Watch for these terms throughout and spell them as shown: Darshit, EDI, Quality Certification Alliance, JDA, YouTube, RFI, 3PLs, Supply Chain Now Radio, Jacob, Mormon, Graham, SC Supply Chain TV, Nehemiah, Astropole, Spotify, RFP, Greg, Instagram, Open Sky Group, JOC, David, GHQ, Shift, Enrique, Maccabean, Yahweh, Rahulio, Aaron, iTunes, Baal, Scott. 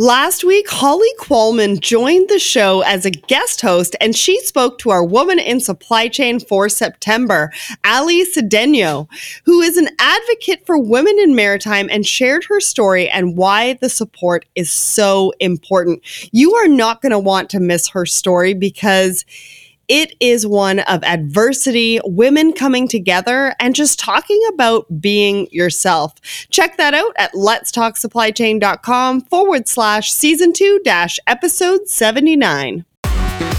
Last week, Holly Qualman joined the show as a guest host, and she spoke to our Woman in Supply Chain for September, Ali Cedeno, who is an advocate for women in maritime and shared her story and why the support is so important. You are not going to want to miss her story because it is one of adversity, women coming together, and just talking about being yourself. Check that out at letstalksupplychain.com/season2-episode 79.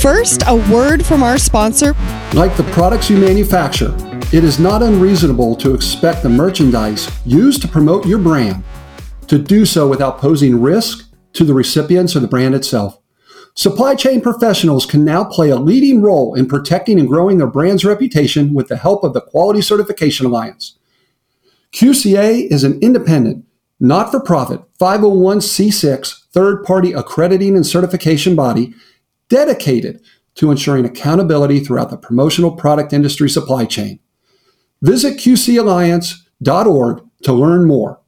First, a word from our sponsor. Like the products you manufacture, it is not unreasonable to expect the merchandise used to promote your brand to do so without posing risk to the recipients or the brand itself. Supply chain professionals can now play a leading role in protecting and growing their brand's reputation with the help of the Quality Certification Alliance. QCA is an independent, not-for-profit, 501c6 third-party accrediting and certification body dedicated to ensuring accountability throughout the promotional product industry supply chain. Visit qcalliance.org to learn more.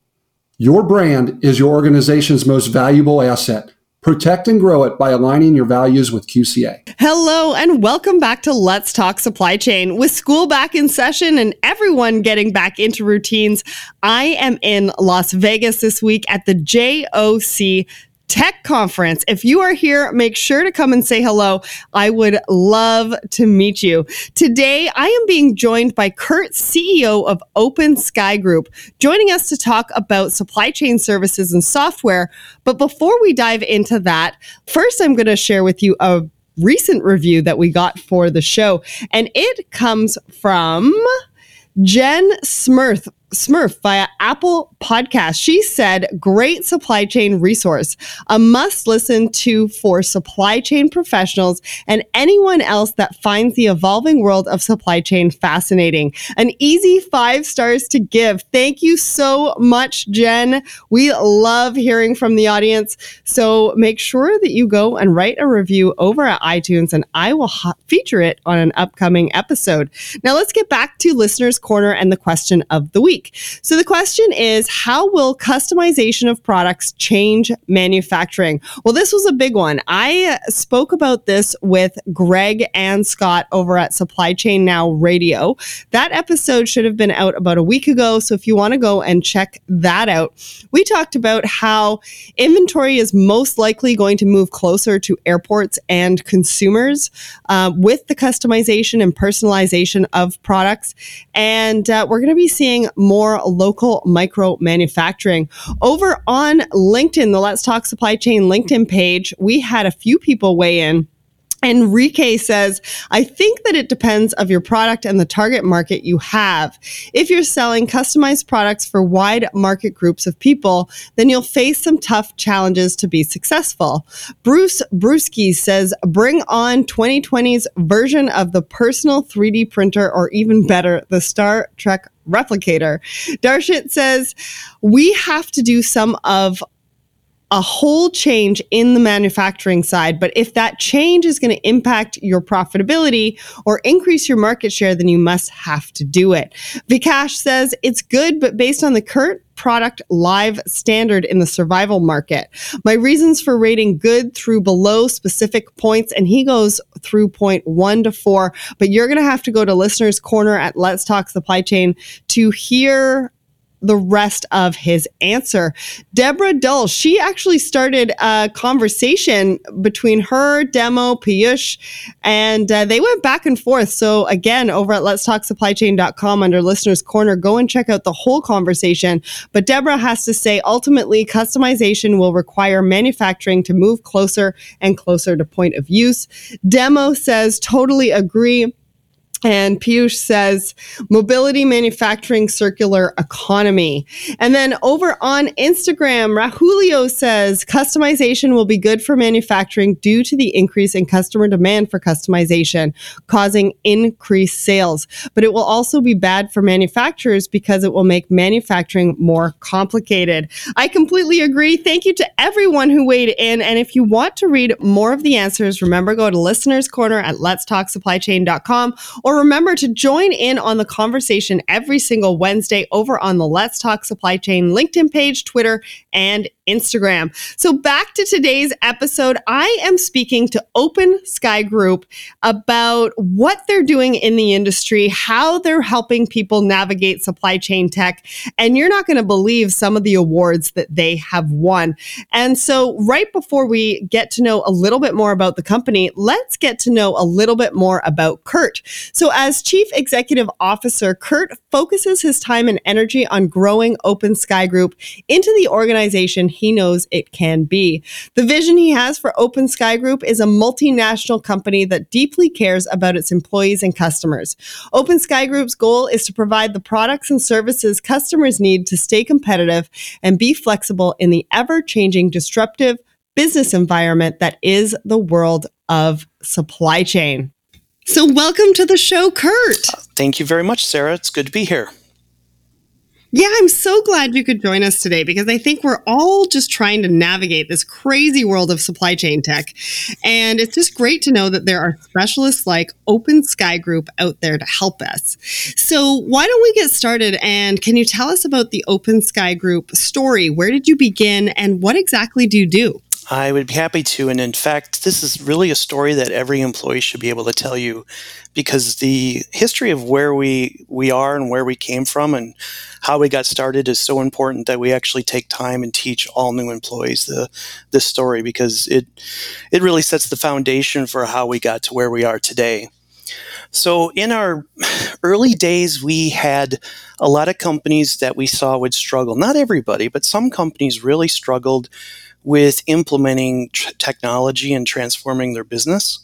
Your brand is your organization's most valuable asset. Protect and grow it by aligning your values with QCA. Hello, and welcome back to Let's Talk Supply Chain. With school back in session and everyone getting back into routines, I am in Las Vegas this week at the JOC Tech Conference. If you are here, make sure to come and say hello. I would love to meet you. Today, I am being joined by Kurt, CEO of Open Sky Group, joining us to talk about supply chain services and software. But before we dive into that, first, I'm going to share with you a recent review that we got for the show, and it comes from Jen Smirth via Apple Podcast. She said, great supply chain resource, a must listen to for supply chain professionals and anyone else that finds the evolving world of supply chain fascinating. An easy 5 stars to give. Thank you so much, Jen. We love hearing from the audience. So make sure that you go and write a review over at iTunes, and I will feature it on an upcoming episode. Now let's get back to Listener's Corner and the question of the week. So the question is, how will customization of products change manufacturing? Well, this was a big one. I spoke about this with Greg and Scott over at Supply Chain Now Radio. That episode should have been out about a week ago. So if you want to go and check that out, we talked about how inventory is most likely going to move closer to airports and consumers with the customization and personalization of products. And we're going to be seeing more local micro manufacturing. Over on LinkedIn, the Let's Talk Supply Chain LinkedIn page, we had a few people weigh in. Enrique says, I think that it depends on your product and the target market you have. If you're selling customized products for wide market groups of people, then you'll face some tough challenges to be successful. Bruce Bruschi says, bring on 2020's version of the personal 3D printer, or even better, the Star Trek replicator. Darshit says, we have to do some of a whole change in the manufacturing side, but if that change is going to impact your profitability or increase your market share, then you must have to do it. Vikash says, it's good, but based on the current product live standard in the survival market. My reasons for rating good through below specific points, and he goes through point 1 to 4, but you're going to have to go to Listener's Corner at Let's Talk Supply Chain to hear the rest of his answer. Deborah Dull, she actually started a conversation between her, Demo, Piyush, and they went back and forth. So again, over at letstalksupplychain.com under Listener's Corner, go and check out the whole conversation. But Deborah has to say, ultimately, customization will require manufacturing to move closer and closer to point of use. Demo says, totally agree. And Piyush says, mobility, manufacturing, circular economy. And then over on Instagram, Rahulio says, customization will be good for manufacturing due to the increase in customer demand for customization, causing increased sales. But it will also be bad for manufacturers because it will make manufacturing more complicated. I completely agree. Thank you to everyone who weighed in. And if you want to read more of the answers, remember, go to Listener's Corner at letstalksupplychain.com. Or remember to join in on the conversation every single Wednesday over on the Let's Talk Supply Chain LinkedIn page, Twitter, and Instagram. So back to today's episode, I am speaking to Open Sky Group about what they're doing in the industry, how they're helping people navigate supply chain tech. And you're not going to believe some of the awards that they have won. And so right before we get to know a little bit more about the company, let's get to know a little bit more about Kurt. So as Chief Executive Officer, Kurt focuses his time and energy on growing Open Sky Group into the organization he knows it can be. The vision he has for Open Sky Group is a multinational company that deeply cares about its employees and customers. Open Sky Group's goal is to provide the products and services customers need to stay competitive and be flexible in the ever-changing, disruptive business environment that is the world of supply chain. So welcome to the show, Kurt. Thank you very much, Sarah. It's good to be here. Yeah, I'm so glad you could join us today because I think we're all just trying to navigate this crazy world of supply chain tech. And it's just great to know that there are specialists like Open Sky Group out there to help us. So why don't we get started? And can you tell us about the Open Sky Group story? Where did you begin and what exactly do you do? I would be happy to. And in fact, this is really a story that every employee should be able to tell you because the history of where we are and where we came from and how we got started is so important that we actually take time and teach all new employees this story because it really sets the foundation for how we got to where we are today. So in our early days, we had a lot of companies that we saw would struggle. Not everybody, but some companies really struggled with implementing technology and transforming their business.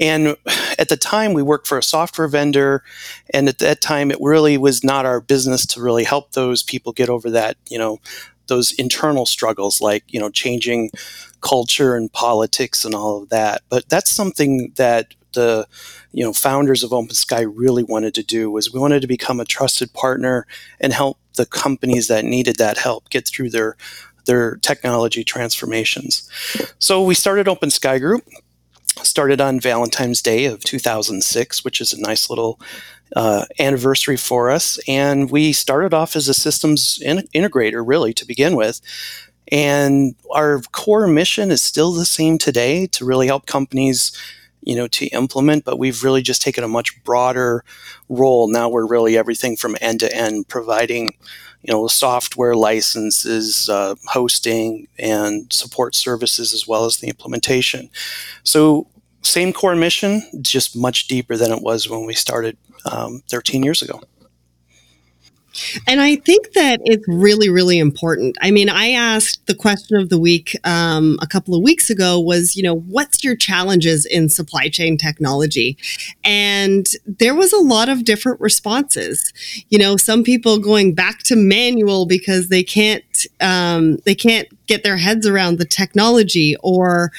And at the time, we worked for a software vendor, and at that time, it really was not our business to really help those people get over that, those internal struggles like, changing culture and politics and all of that. But that's something that the founders of Open Sky really wanted to do was we wanted to become a trusted partner and help the companies that needed that help get through their technology transformations. So we started Open Sky Group, started on Valentine's Day of 2006, which is a nice little anniversary for us. And we started off as a systems integrator, really, to begin with. And our core mission is still the same today, to really help companies to implement, but we've really just taken a much broader role. Now we're really everything from end to end, providing, software licenses, hosting, and support services, as well as the implementation. So same core mission, just much deeper than it was when we started 13 years ago. And I think that it's really, really important. I mean, I asked the question of the week a couple of weeks ago was, what's your challenges in supply chain technology? And there was a lot of different responses. Some people going back to manual because they can't get their heads around the technology, or,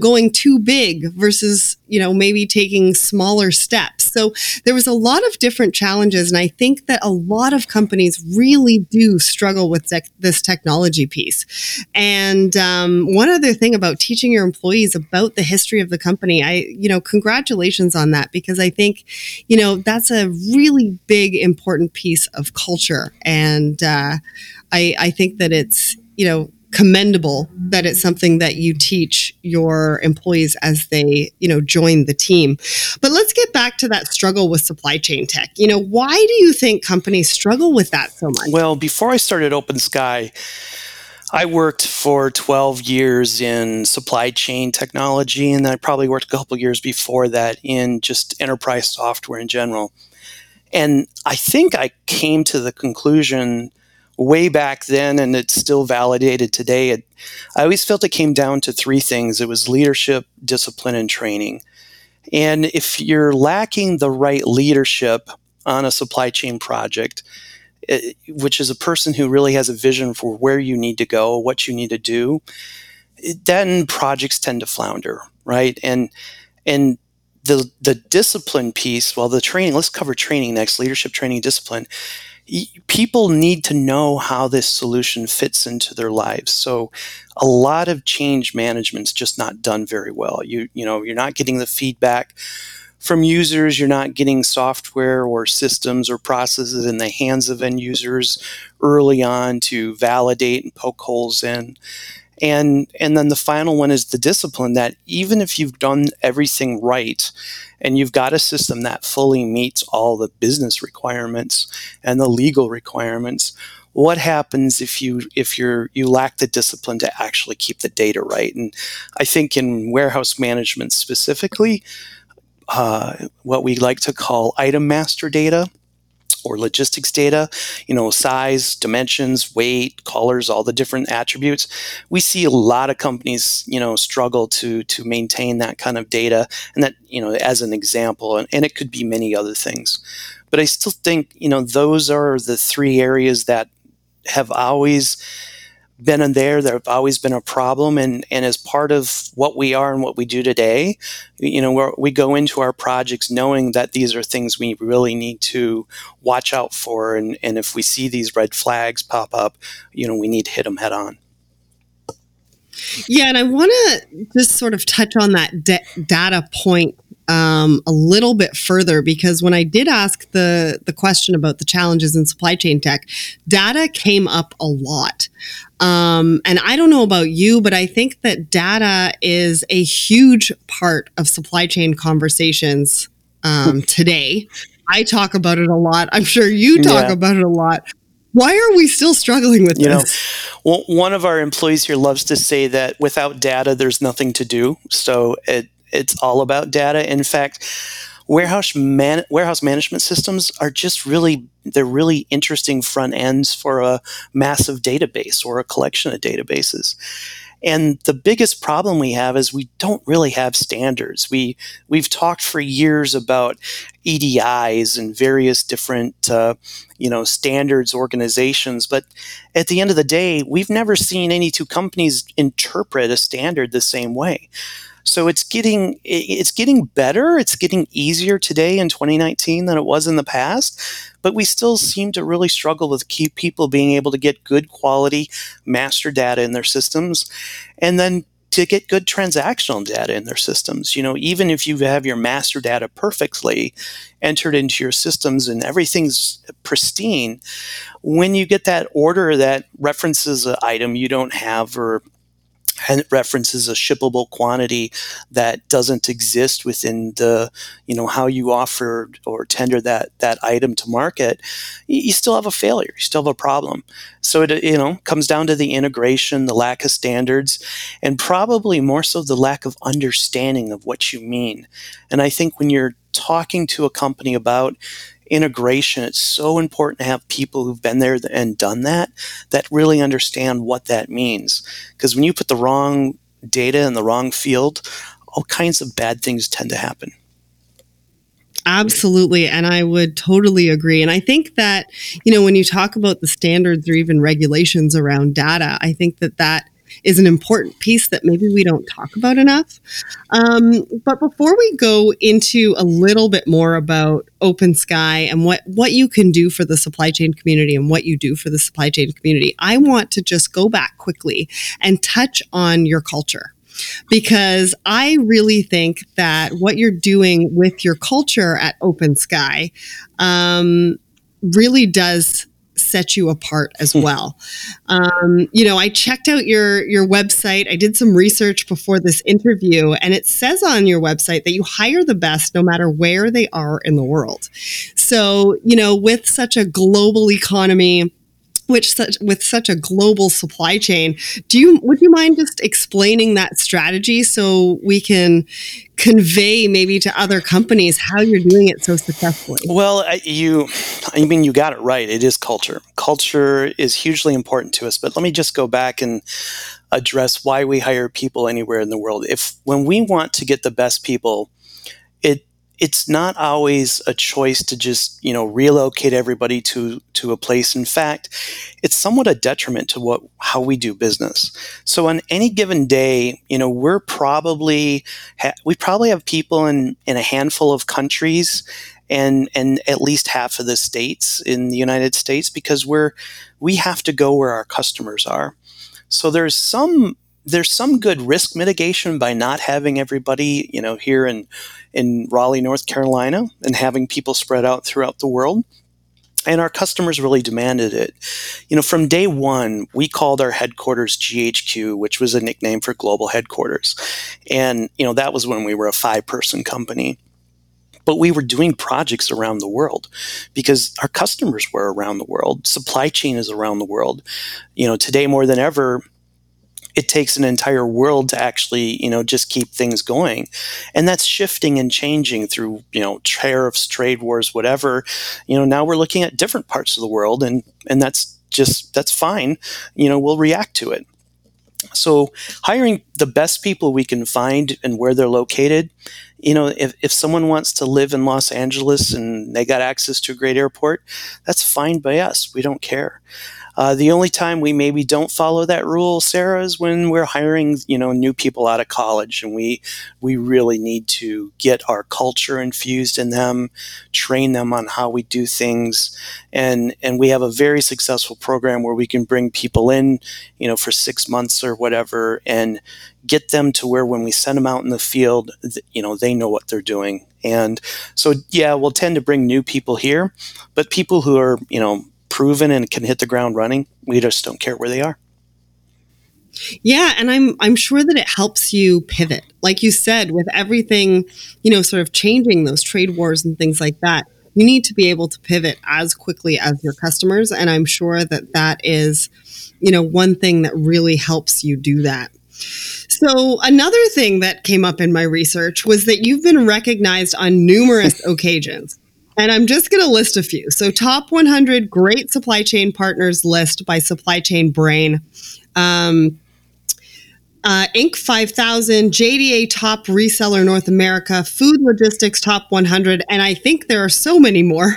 going too big versus, maybe taking smaller steps. So there was a lot of different challenges. And I think that a lot of companies really do struggle with this technology piece. And one other thing about teaching your employees about the history of the company, I congratulations on that, because I think, that's a really big, important piece of culture. And I think that it's, commendable that it's something that you teach your employees as they, join the team. But let's get back to that struggle with supply chain tech. Why do you think companies struggle with that so much? Well, before I started Open Sky, I worked for 12 years in supply chain technology, and I probably worked a couple of years before that in just enterprise software in general. And I think I came to the conclusion way back then, and it's still validated today, I always felt it came down to three things. It was leadership, discipline, and training. And if you're lacking the right leadership on a supply chain project, which is a person who really has a vision for where you need to go, what you need to do, then projects tend to flounder, right? And the discipline piece, well, the training, let's cover training next, leadership training, discipline. People need to know how this solution fits into their lives. So a lot of change management's just not done very well. You know, you're not getting the feedback from users, you're not getting software or systems or processes in the hands of end users early on to validate and poke holes in. And then the final one is the discipline that even if you've done everything right and you've got a system that fully meets all the business requirements and the legal requirements, what happens if you lack the discipline to actually keep the data right? And I think in warehouse management specifically, what we like to call item master data or logistics data, you know, size, dimensions, weight, colors, all the different attributes. We see a lot of companies, you know, struggle to maintain that kind of data, and that, you know, as an example, and it could be many other things. But I still think, you know, those are the three areas that have always been in there, that have always been a problem, and as part of what we are and what we do today, you know, we go into our projects knowing that these are things we really need to watch out for, and if we see these red flags pop up, you know, we need to hit them head on. Yeah, and I want to just sort of touch on that data point a little bit further, because when I did ask the question about the challenges in supply chain tech, data came up a lot. And I don't know about you, but I think that data is a huge part of supply chain conversations today. I talk about it a lot. I'm sure you talk about it a lot. Why are we still struggling with this? Well, one of our employees here loves to say that without data, there's nothing to do. So it's all about data. In fact, warehouse management systems are just really interesting front ends for a massive database or a collection of databases. And the biggest problem we have is we don't really have standards. We've talked for years about EDIs and various different standards organizations, but at the end of the day, we've never seen any two companies interpret a standard the same way. So it's getting better. It's getting easier today in 2019 than it was in the past, but we still seem to really struggle with key people being able to get good quality master data in their systems, and then to get good transactional data in their systems. You know, even if you have your master data perfectly entered into your systems and everything's pristine, when you get that order that references an item you don't have, or and it references a shippable quantity that doesn't exist within the, you know, how you offer or tender that item to market, you still have a failure, you still have a problem. So it, you know, comes down to the integration, the lack of standards, and probably more so the lack of understanding of what you mean. And I think when you're talking to a company about integration, it's so important to have people who've been there and done that really understand what that means. Because when you put the wrong data in the wrong field, all kinds of bad things tend to happen. Absolutely. And I would totally agree. And I think that, you know, when you talk about the standards or even regulations around data, I think that is an important piece that maybe we don't talk about enough. But before we go into a little bit more about Open Sky and what you can do for the supply chain community and what you do for the supply chain community, I want to just go back quickly and touch on your culture. Because I really think that what you're doing with your culture at Open Sky really does set you apart as well. You know, I checked out your website. I did some research before this interview, and it says on your website that you hire the best no matter where they are in the world. So, you know, with such a global economy, with such a global supply chain, would you mind just explaining that strategy so we can convey maybe to other companies how you're doing it so successfully? Well, you got it right. It is culture. Culture is hugely important to us, but let me just go back and address why we hire people anywhere in the world. When we want to get the best people, it's not always a choice to just, you know, relocate everybody to a place. In fact, it's somewhat a detriment to how we do business. So on any given day, you know, we're probably we probably have people in a handful of countries and at least half of the states in the United States, because we have to go where our customers are. So there's some good risk mitigation by not having everybody, you know, here in Raleigh, North Carolina, and having people spread out throughout the world. And our customers really demanded it. You know, from day one, we called our headquarters GHQ, which was a nickname for Global Headquarters. And, you know, that was when we were a 5-person company. But we were doing projects around the world because our customers were around the world. Supply chain is around the world. You know, today more than ever, it takes an entire world to actually, you know, just keep things going. And that's shifting and changing through, you know, tariffs, trade wars, whatever. You know, now we're looking at different parts of the world, and that's fine. You know, we'll react to it. So hiring the best people we can find and where they're located. You know, if someone wants to live in Los Angeles and they got access to a great airport, that's fine by us. We don't care. The only time we maybe don't follow that rule, Sarah, is when we're hiring, you know, new people out of college, and we really need to get our culture infused in them, train them on how we do things, and we have a very successful program where we can bring people in, you know, for 6 months or whatever, and get them to where when we send them out in the field, you know, they know what they're doing. And so, yeah, we'll tend to bring new people here, but people who are, you know, proven and can hit the ground running, we just don't care where they are. Yeah, and I'm sure that it helps you pivot. Like you said, with everything, you know, sort of changing, those trade wars and things like that, you need to be able to pivot as quickly as your customers. And I'm sure that is, you know, one thing that really helps you do that. So another thing that came up in my research was that you've been recognized on numerous occasions. And I'm just going to list a few. So top 100 great supply chain partners list by Supply Chain Brain. Inc. 5000, JDA top reseller North America, food logistics top 100, and I think there are so many more.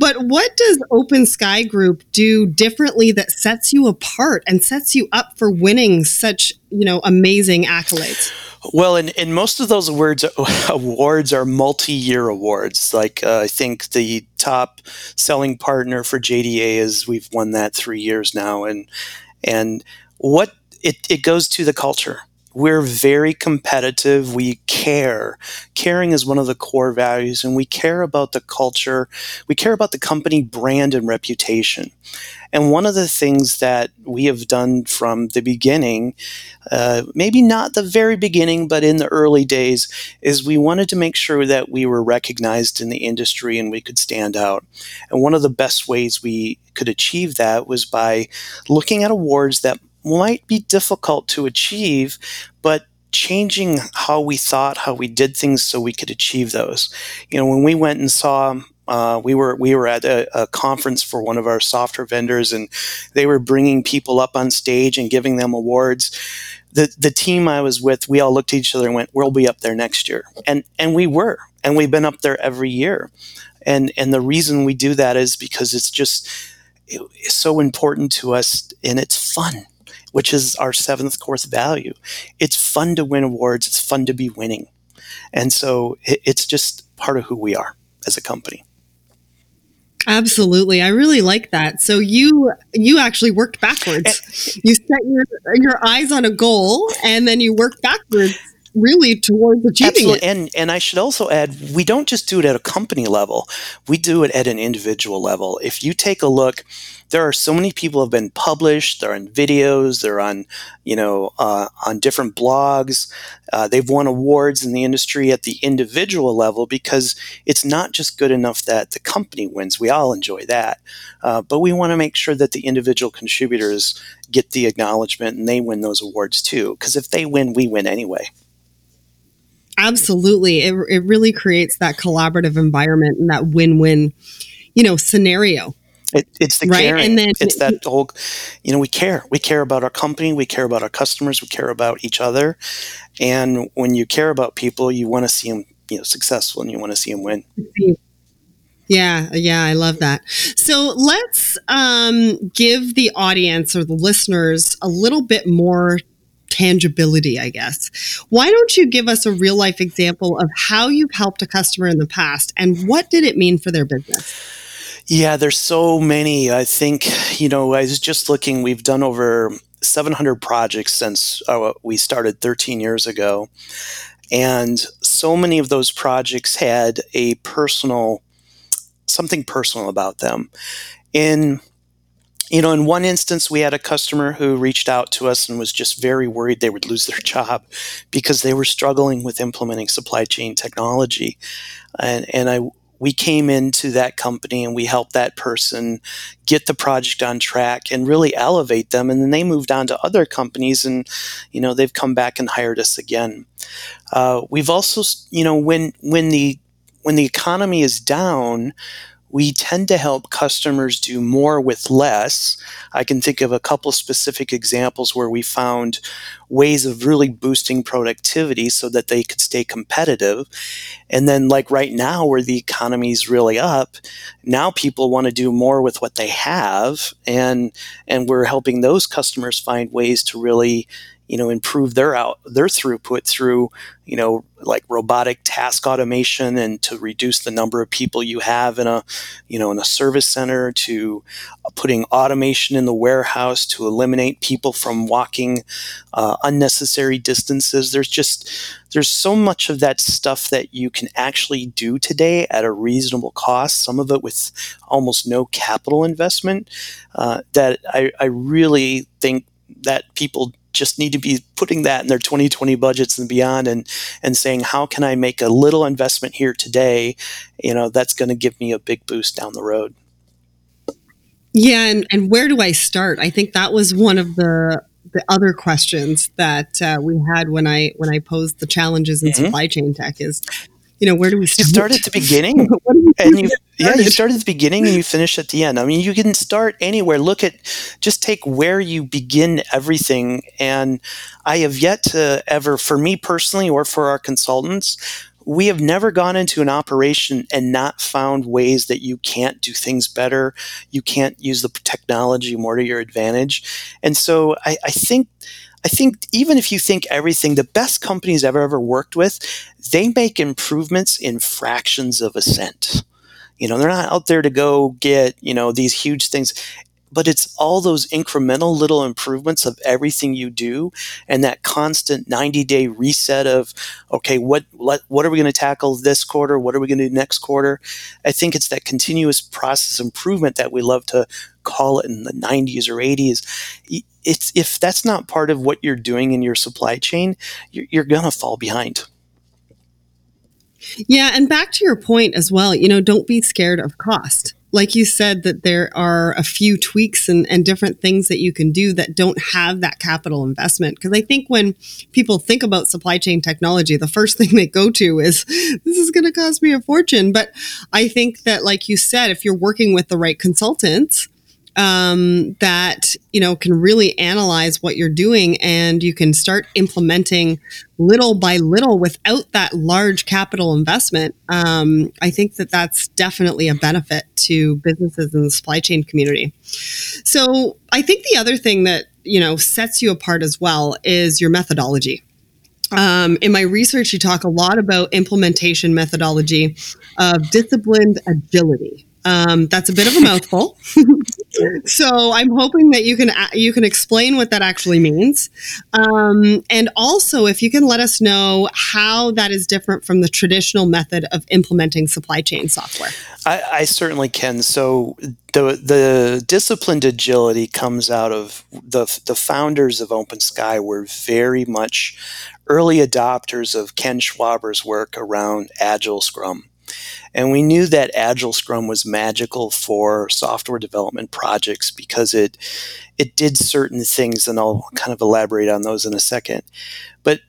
But what does Open Sky Group do differently that sets you apart and sets you up for winning such, you know, amazing accolades? Well, and most of those awards are multi-year awards. Like I think the top selling partner for JDA is, we've won that 3 years now, and what. It goes to the culture. We're very competitive. We care. Caring is one of the core values, and we care about the culture. We care about the company brand and reputation. And one of the things that we have done from the beginning, maybe not the very beginning, but in the early days, is we wanted to make sure that we were recognized in the industry and we could stand out. And one of the best ways we could achieve that was by looking at awards that might be difficult to achieve, but changing how we thought, how we did things so we could achieve those. You know, when we went and saw, we were at a conference for one of our software vendors, and they were bringing people up on stage and giving them awards. The team I was with, we all looked at each other and went, we'll be up there next year. And we were, and we've been up there every year. And the reason we do that is because it's so important to us, and it's fun, which is our 7th core value. It's fun to win awards. It's fun to be winning. And so it's just part of who we are as a company. Absolutely. I really like that. So you actually worked backwards. You set your eyes on a goal, and then you worked backwards really towards achieving Absolutely. It. And I should also add, we don't just do it at a company level. We do it at an individual level. If you take a look, there are so many people who have been published. They're on videos. They're on, you know, on different blogs. They've won awards in the industry at the individual level, because it's not just good enough that the company wins. We all enjoy that. But we want to make sure that the individual contributors get the acknowledgement and they win those awards too. Because if they win, we win anyway. Absolutely. It really creates that collaborative environment and that win-win, you know, scenario. It's the caring. And then it's that whole, you know, we care. We care about our company. We care about our customers. We care about each other. And when you care about people, you want to see them successful and you want to see them win. Yeah, I love that. So let's give the audience or the listeners a little bit more tangibility, I guess. Why don't you give us a real life example of how you've helped a customer in the past and what did it mean for their business? Yeah, there's so many. I think, I was just looking, we've done over 700 projects since we started 13 years ago. And so many of those projects had something personal about them. In one instance, we had a customer who reached out to us and was just very worried they would lose their job because they were struggling with implementing supply chain technology. We came into that company and we helped that person get the project on track and really elevate them. And then they moved on to other companies and, they've come back and hired us again. We've also, when the economy is down, we tend to help customers do more with less. I can think of a couple specific examples where we found ways of really boosting productivity so that they could stay competitive. And then like right now where the economy's really up, now people want to do more with what they have. And we're helping those customers find ways to really improve their throughput through, like robotic task automation and to reduce the number of people you have in a service center, to putting automation in the warehouse to eliminate people from walking unnecessary distances. There's so much of that stuff that you can actually do today at a reasonable cost, some of it with almost no capital investment, that I really think that people just need to be putting that in their 2020 budgets and beyond and saying, how can I make a little investment here today? That's going to give me a big boost down the road. Yeah. And where do I start? I think that was one of the other questions that we had when I posed the challenges in supply chain tech is, where do we start? You start at the beginning. You start at the beginning and you finish at the end. I mean, you can start anywhere. Just take where you begin everything. And I have yet to ever, for me personally or for our consultants, we have never gone into an operation and not found ways that you can't do things better. You can't use the technology more to your advantage. And so I think even if you think everything, the best companies I've ever worked with, they make improvements in fractions of a cent. They're not out there to go get, these huge things, but it's all those incremental little improvements of everything you do and that constant 90-day reset of, okay, what are we going to tackle this quarter? What are we going to do next quarter? I think it's that continuous process improvement that we love to call it in the 90s or 80s. It's if that's not part of what you're doing in your supply chain, you're going to fall behind. Yeah. And back to your point as well, don't be scared of cost. Like you said, that there are a few tweaks and different things that you can do that don't have that capital investment. Because I think when people think about supply chain technology, the first thing they go to is, this is going to cost me a fortune. But I think that, like you said, if you're working with the right consultants, that, can really analyze what you're doing and you can start implementing little by little without that large capital investment. I think that's definitely a benefit to businesses in the supply chain community. So I think the other thing that, sets you apart as well is your methodology. In my research, you talk a lot about implementation methodology of disciplined agility. That's a bit of a mouthful. So I'm hoping that you can explain what that actually means. And also if you can let us know how that is different from the traditional method of implementing supply chain software. I certainly can. So the disciplined agility comes out of the founders of Open Sky were very much early adopters of Ken Schwaber's work around Agile Scrum. And we knew that Agile Scrum was magical for software development projects because it did certain things, and I'll kind of elaborate on those in a second. But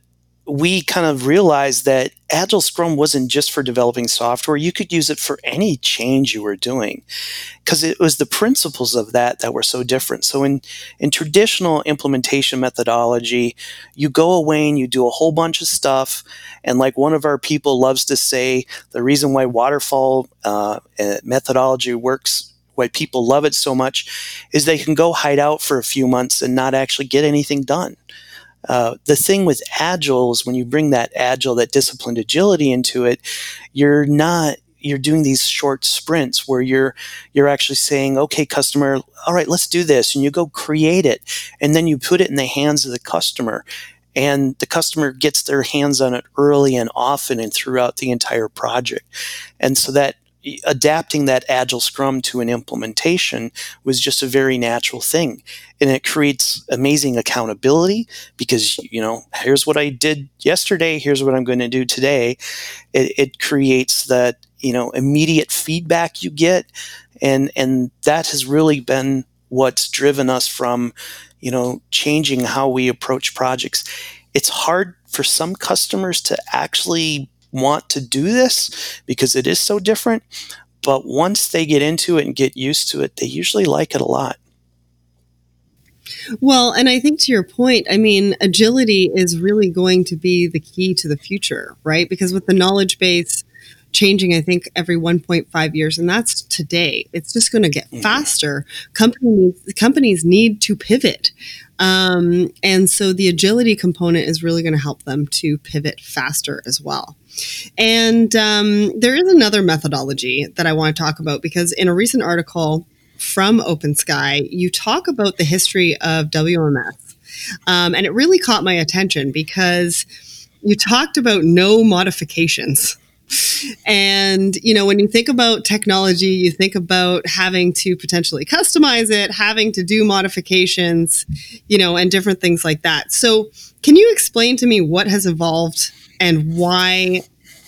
we kind of realized that Agile Scrum wasn't just for developing software. You could use it for any change you were doing, because it was the principles of that that were so different. So in traditional implementation methodology, you go away and you do a whole bunch of stuff. And like one of our people loves to say, the reason why waterfall methodology works, why people love it so much, is they can go hide out for a few months and not actually get anything done. The thing with Agile is when you bring that disciplined agility into it, you're doing these short sprints where you're actually saying, okay, customer, all right, let's do this. And you go create it. And then you put it in the hands of the customer. And the customer gets their hands on it early and often and throughout the entire project. And so that adapting that Agile Scrum to an implementation was just a very natural thing. And it creates amazing accountability because, you know, here's what I did yesterday, here's what I'm going to do today. It creates that, you know, immediate feedback you get. And that has really been what's driven us from, you know, changing how we approach projects. It's hard for some customers to actually want to do this because it is so different, but once they get into it and get used to it, they usually like it a lot. Well, and I think to your point, I mean, agility is really going to be the key to the future, right? Because with the knowledge base changing, I think, every 1.5 years, and that's today, it's just going to get faster. Companies need to pivot. And so the agility component is really going to help them to pivot faster as well. And there is another methodology that I want to talk about, because in a recent article from Open Sky, you talk about the history of WMS. And it really caught my attention because you talked about no modifications. And, you know, when you think about technology, you think about having to potentially customize it, having to do modifications, you know, and different things like that. So can you explain to me what has evolved and why,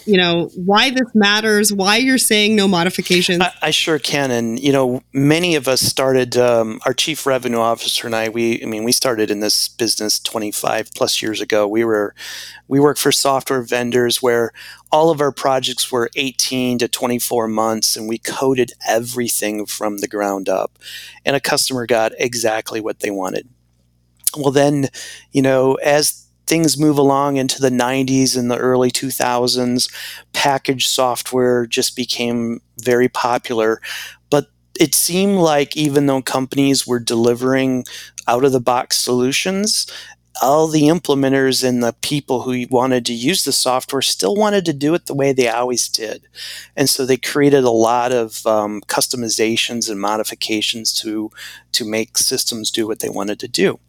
you know, why this matters, why you're saying no modifications? I sure can. And, you know, many of us started, our chief revenue officer and we started in this business 25 plus years ago. We worked for software vendors where all of our projects were 18 to 24 months, and we coded everything from the ground up, and a customer got exactly what they wanted. Well, then, you know, as things move along into the 90s and the early 2000s, packaged software just became very popular. But it seemed like even though companies were delivering out-of-the-box solutions, all the implementers and the people who wanted to use the software still wanted to do it the way they always did. And so they created a lot of customizations and modifications to make systems do what they wanted to do.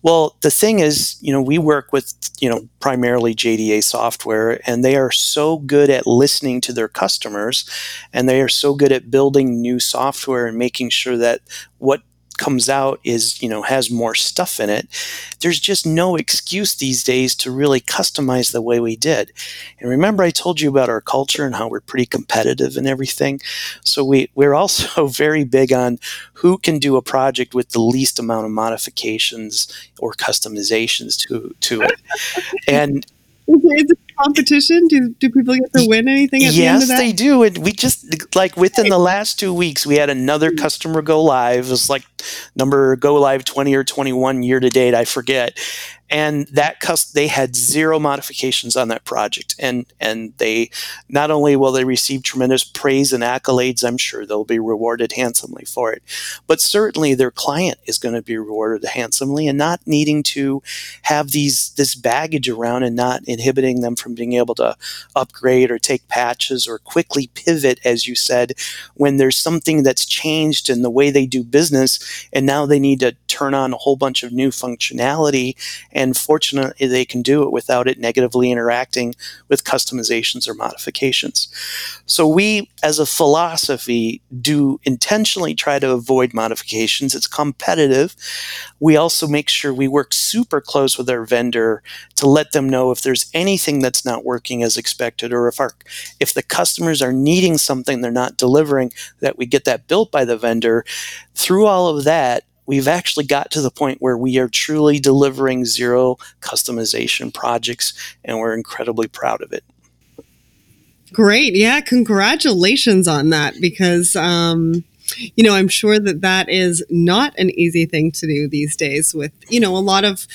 Well, the thing is, you know, we work with, you know, primarily JDA software, and they are so good at listening to their customers, and they are so good at building new software and making sure that what comes out is, you know, has more stuff in it. There's just no excuse these days to really customize the way we did. And remember, I told you about our culture and how we're pretty competitive and everything. So we're also very big on who can do a project with the least amount of modifications or customizations to it. And is it competition? Do people get to win anything at the end of that? Yes, they do. And we just, like, within the last 2 weeks, we had another customer go live. It was like number go live 20 or 21 year to date, I forget. And they had zero modifications on that project. And they, not only will they receive tremendous praise and accolades, I'm sure they'll be rewarded handsomely for it, but certainly their client is going to be rewarded handsomely and not needing to have this baggage around and not inhibiting them from being able to upgrade or take patches or quickly pivot, as you said, when there's something that's changed in the way they do business, and now they need to turn on a whole bunch of new functionality. And fortunately, they can do it without it negatively interacting with customizations or modifications. So we, as a philosophy, do intentionally try to avoid modifications. It's competitive. We also make sure we work super close with our vendor to let them know if there's anything that's not working as expected, or if the customers are needing something they're not delivering, that we get that built by the vendor. Through all of that, we've actually got to the point where we are truly delivering zero customization projects, and we're incredibly proud of it. Great. Yeah. Congratulations on that, because, you know, I'm sure that that is not an easy thing to do these days with, you know, a lot of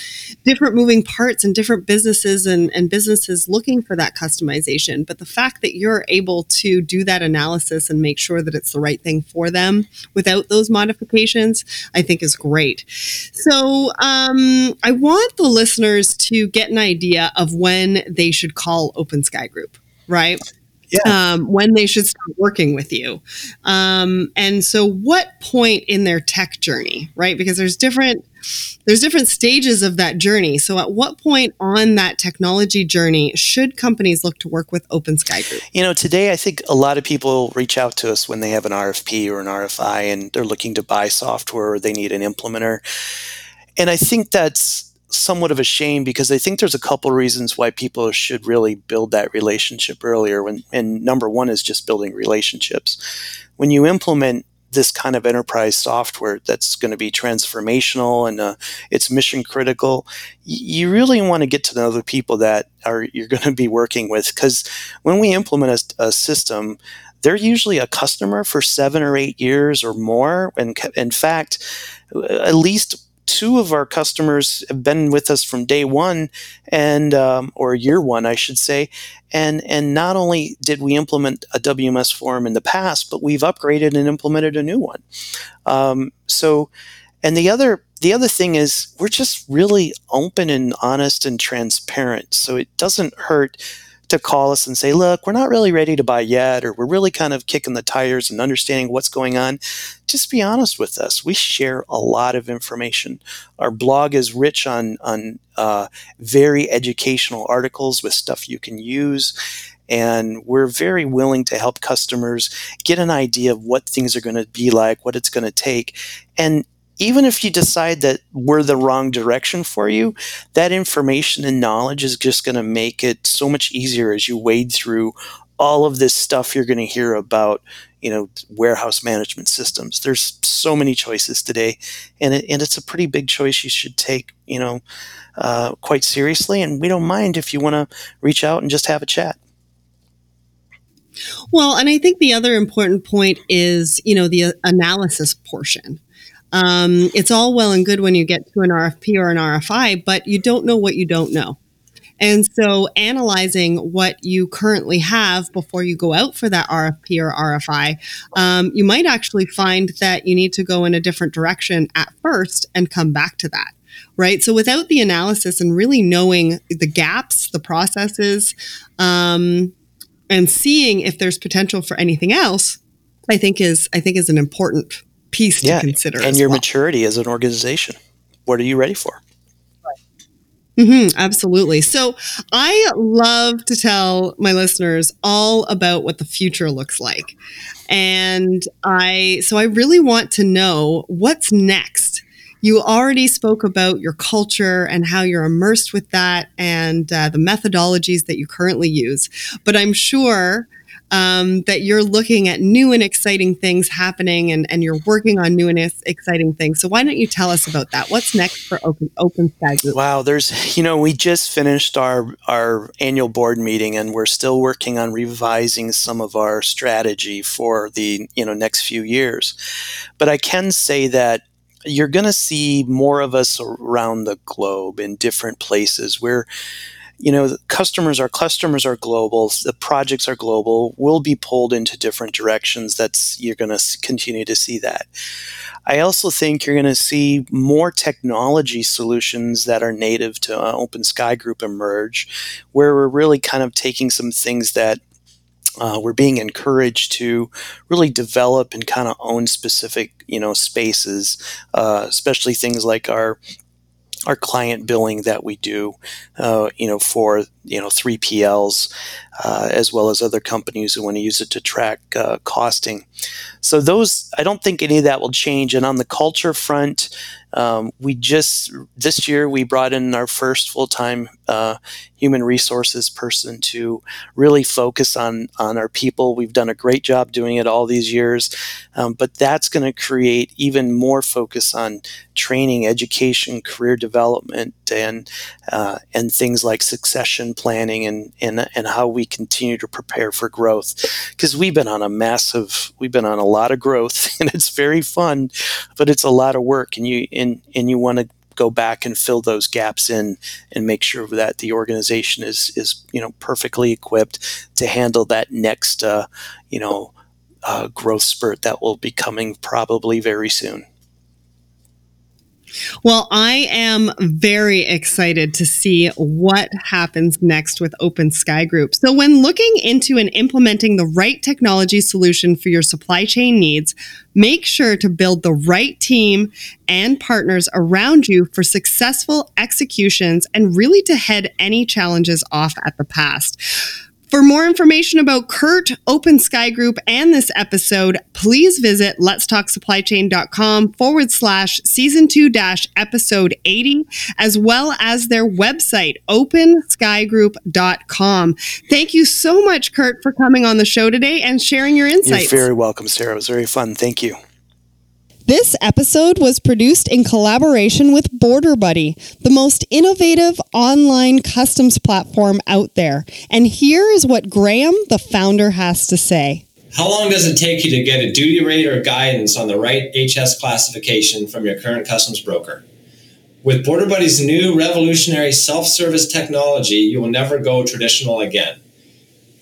different moving parts and different businesses and businesses looking for that customization. But the fact that you're able to do that analysis and make sure that it's the right thing for them without those modifications, I think is great. So I want the listeners to get an idea of when they should call Open Sky Group. Right? Yeah. When they should start working with you. And so what point in their tech journey, right? Because there's different stages of that journey. So at what point on that technology journey should companies look to work with Open Sky Group? You know, today I think a lot of people reach out to us when they have an RFP or an RFI and they're looking to buy software or they need an implementer. And I think that's somewhat of a shame, because I think there's a couple reasons why people should really build that relationship earlier. And number one is just building relationships. When you implement this kind of enterprise software that's going to be transformational and it's mission critical, you really want to get to know the people that you're going to be working with, because when we implement a system, they're usually a customer for 7 or 8 years or more. And in fact, at least 2 of our customers have been with us from day one, and or year one, I should say. And not only did we implement a WMS form in the past, but we've upgraded and implemented a new one. And the other thing is we're just really open and honest and transparent. So it doesn't hurt to call us and say, look, we're not really ready to buy yet, or we're really kind of kicking the tires and understanding what's going on. Just be honest with us. We share a lot of information. Our blog is rich on very educational articles with stuff you can use. And we're very willing to help customers get an idea of what things are going to be like, what it's going to take. And even if you decide that we're the wrong direction for you, that information and knowledge is just going to make it so much easier as you wade through all of this stuff you're going to hear about, you know, warehouse management systems. There's so many choices today, and it's a pretty big choice you should take, you know, quite seriously. And we don't mind if you want to reach out and just have a chat. Well, and I think the other important point is, you know, the analysis portion. It's all well and good when you get to an RFP or an RFI, but you don't know what you don't know. And so analyzing what you currently have before you go out for that RFP or RFI, you might actually find that you need to go in a different direction at first and come back to that. Right. So without the analysis and really knowing the gaps, the processes, and seeing if there's potential for anything else, I think is an important piece to consider. And your maturity as an organization. What are you ready for? Right. Mm-hmm, absolutely. So I love to tell my listeners all about what the future looks like. And I really want to know what's next. You already spoke about your culture and how you're immersed with that and the methodologies that you currently use. But I'm sure that you're looking at new and exciting things happening and you're working on new and exciting things. So why don't you tell us about that? What's next for Open Sky Group? Wow, we just finished our annual board meeting, and we're still working on revising some of our strategy for the, you know, next few years. But I can say that you're going to see more of us around the globe in different places where, you know, customers are global. The projects are global. We'll be pulled into different directions. You're going to continue to see that. I also think you're going to see more technology solutions that are native to Open Sky Group emerge, where we're really kind of taking some things that we're being encouraged to really develop and kind of own specific, you know, spaces, especially things like our client billing that we do, for 3PLs, as well as other companies who want to use it to track costing. So those, I don't think any of that will change. And on the culture front, this year we brought in our first full-time human resources person to really focus on our people. We've done a great job doing it all these years, but that's going to create even more focus on training, education, career development, and things like succession planning and how we continue to prepare for growth, because we've been on a lot of growth, and it's very fun, but it's a lot of work, and you want to go back and fill those gaps in and make sure that the organization is perfectly equipped to handle that next growth spurt that will be coming probably very soon. Well, I am very excited to see what happens next with Open Sky Group. So when looking into and implementing the right technology solution for your supply chain needs, make sure to build the right team and partners around you for successful executions and really to head any challenges off at the pass. For more information about Kurt, Open Sky Group, and this episode, please visit letstalksupplychain.com/season2-episode 80, as well as their website, opensskygroup.com. Thank you so much, Kurt, for coming on the show today and sharing your insights. You're very welcome, Sarah. It was very fun. Thank you. This episode was produced in collaboration with Border Buddy, the most innovative online customs platform out there. And here is what Graham, the founder, has to say. How long does it take you to get a duty rate or guidance on the right HS classification from your current customs broker? With Border Buddy's new revolutionary self-service technology, you will never go traditional again.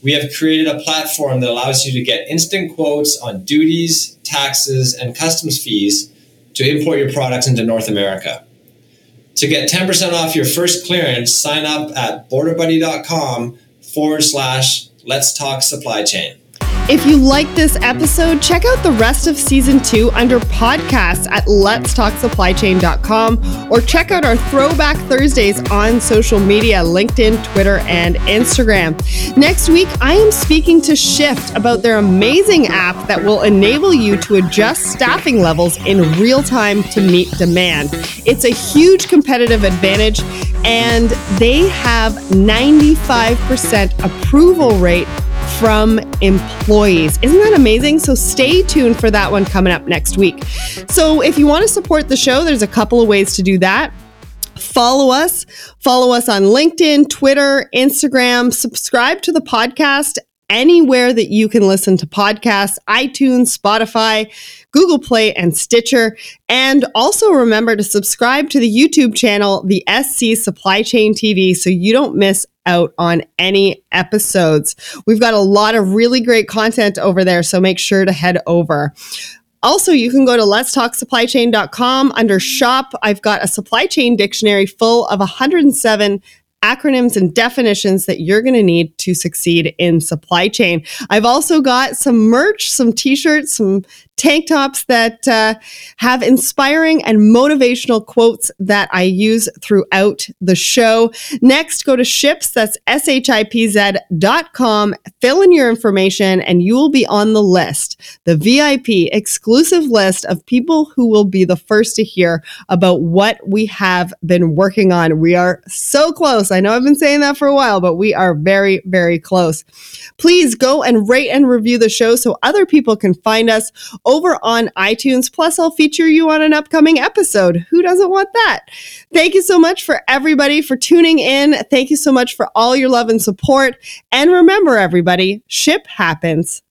We have created a platform that allows you to get instant quotes on duties, taxes, and customs fees to import your products into North America. To get 10% off your first clearance, sign up at borderbuddy.com/letstalksupplychain. If you like this episode, check out the rest of Season 2 under podcasts at letstalksupplychain.com, or check out our Throwback Thursdays on social media, LinkedIn, Twitter, and Instagram. Next week, I am speaking to Shift about their amazing app that will enable you to adjust staffing levels in real time to meet demand. It's a huge competitive advantage, and they have 95% approval rate from employees. Isn't that amazing? So stay tuned for that one coming up next week. So if you want to support the show, there's a couple of ways to do that. Follow us on LinkedIn, Twitter, Instagram, subscribe to the podcast anywhere that you can listen to podcasts, iTunes, Spotify, Google Play, and Stitcher. And also remember to subscribe to the YouTube channel, the SC Supply Chain TV, so you don't miss out on any episodes. We've got a lot of really great content over there, so make sure to head over. Also, you can go to letstalksupplychain.com under shop. I've got a supply chain dictionary full of 107 acronyms and definitions that you're going to need to succeed in supply chain. I've also got some merch, some t-shirts, some tank tops that have inspiring and motivational quotes that I use throughout the show. Next, go to Ships, that's shipz.com, fill in your information, and you will be on the list, the VIP exclusive list of people who will be the first to hear about what we have been working on. We are so close. I know I've been saying that for a while, but we are very, very close. Please go and rate and review the show so other people can find us over on iTunes. Plus, I'll feature you on an upcoming episode. Who doesn't want that? Thank you so much for everybody for tuning in. Thank you so much for all your love and support. And remember, everybody, ship happens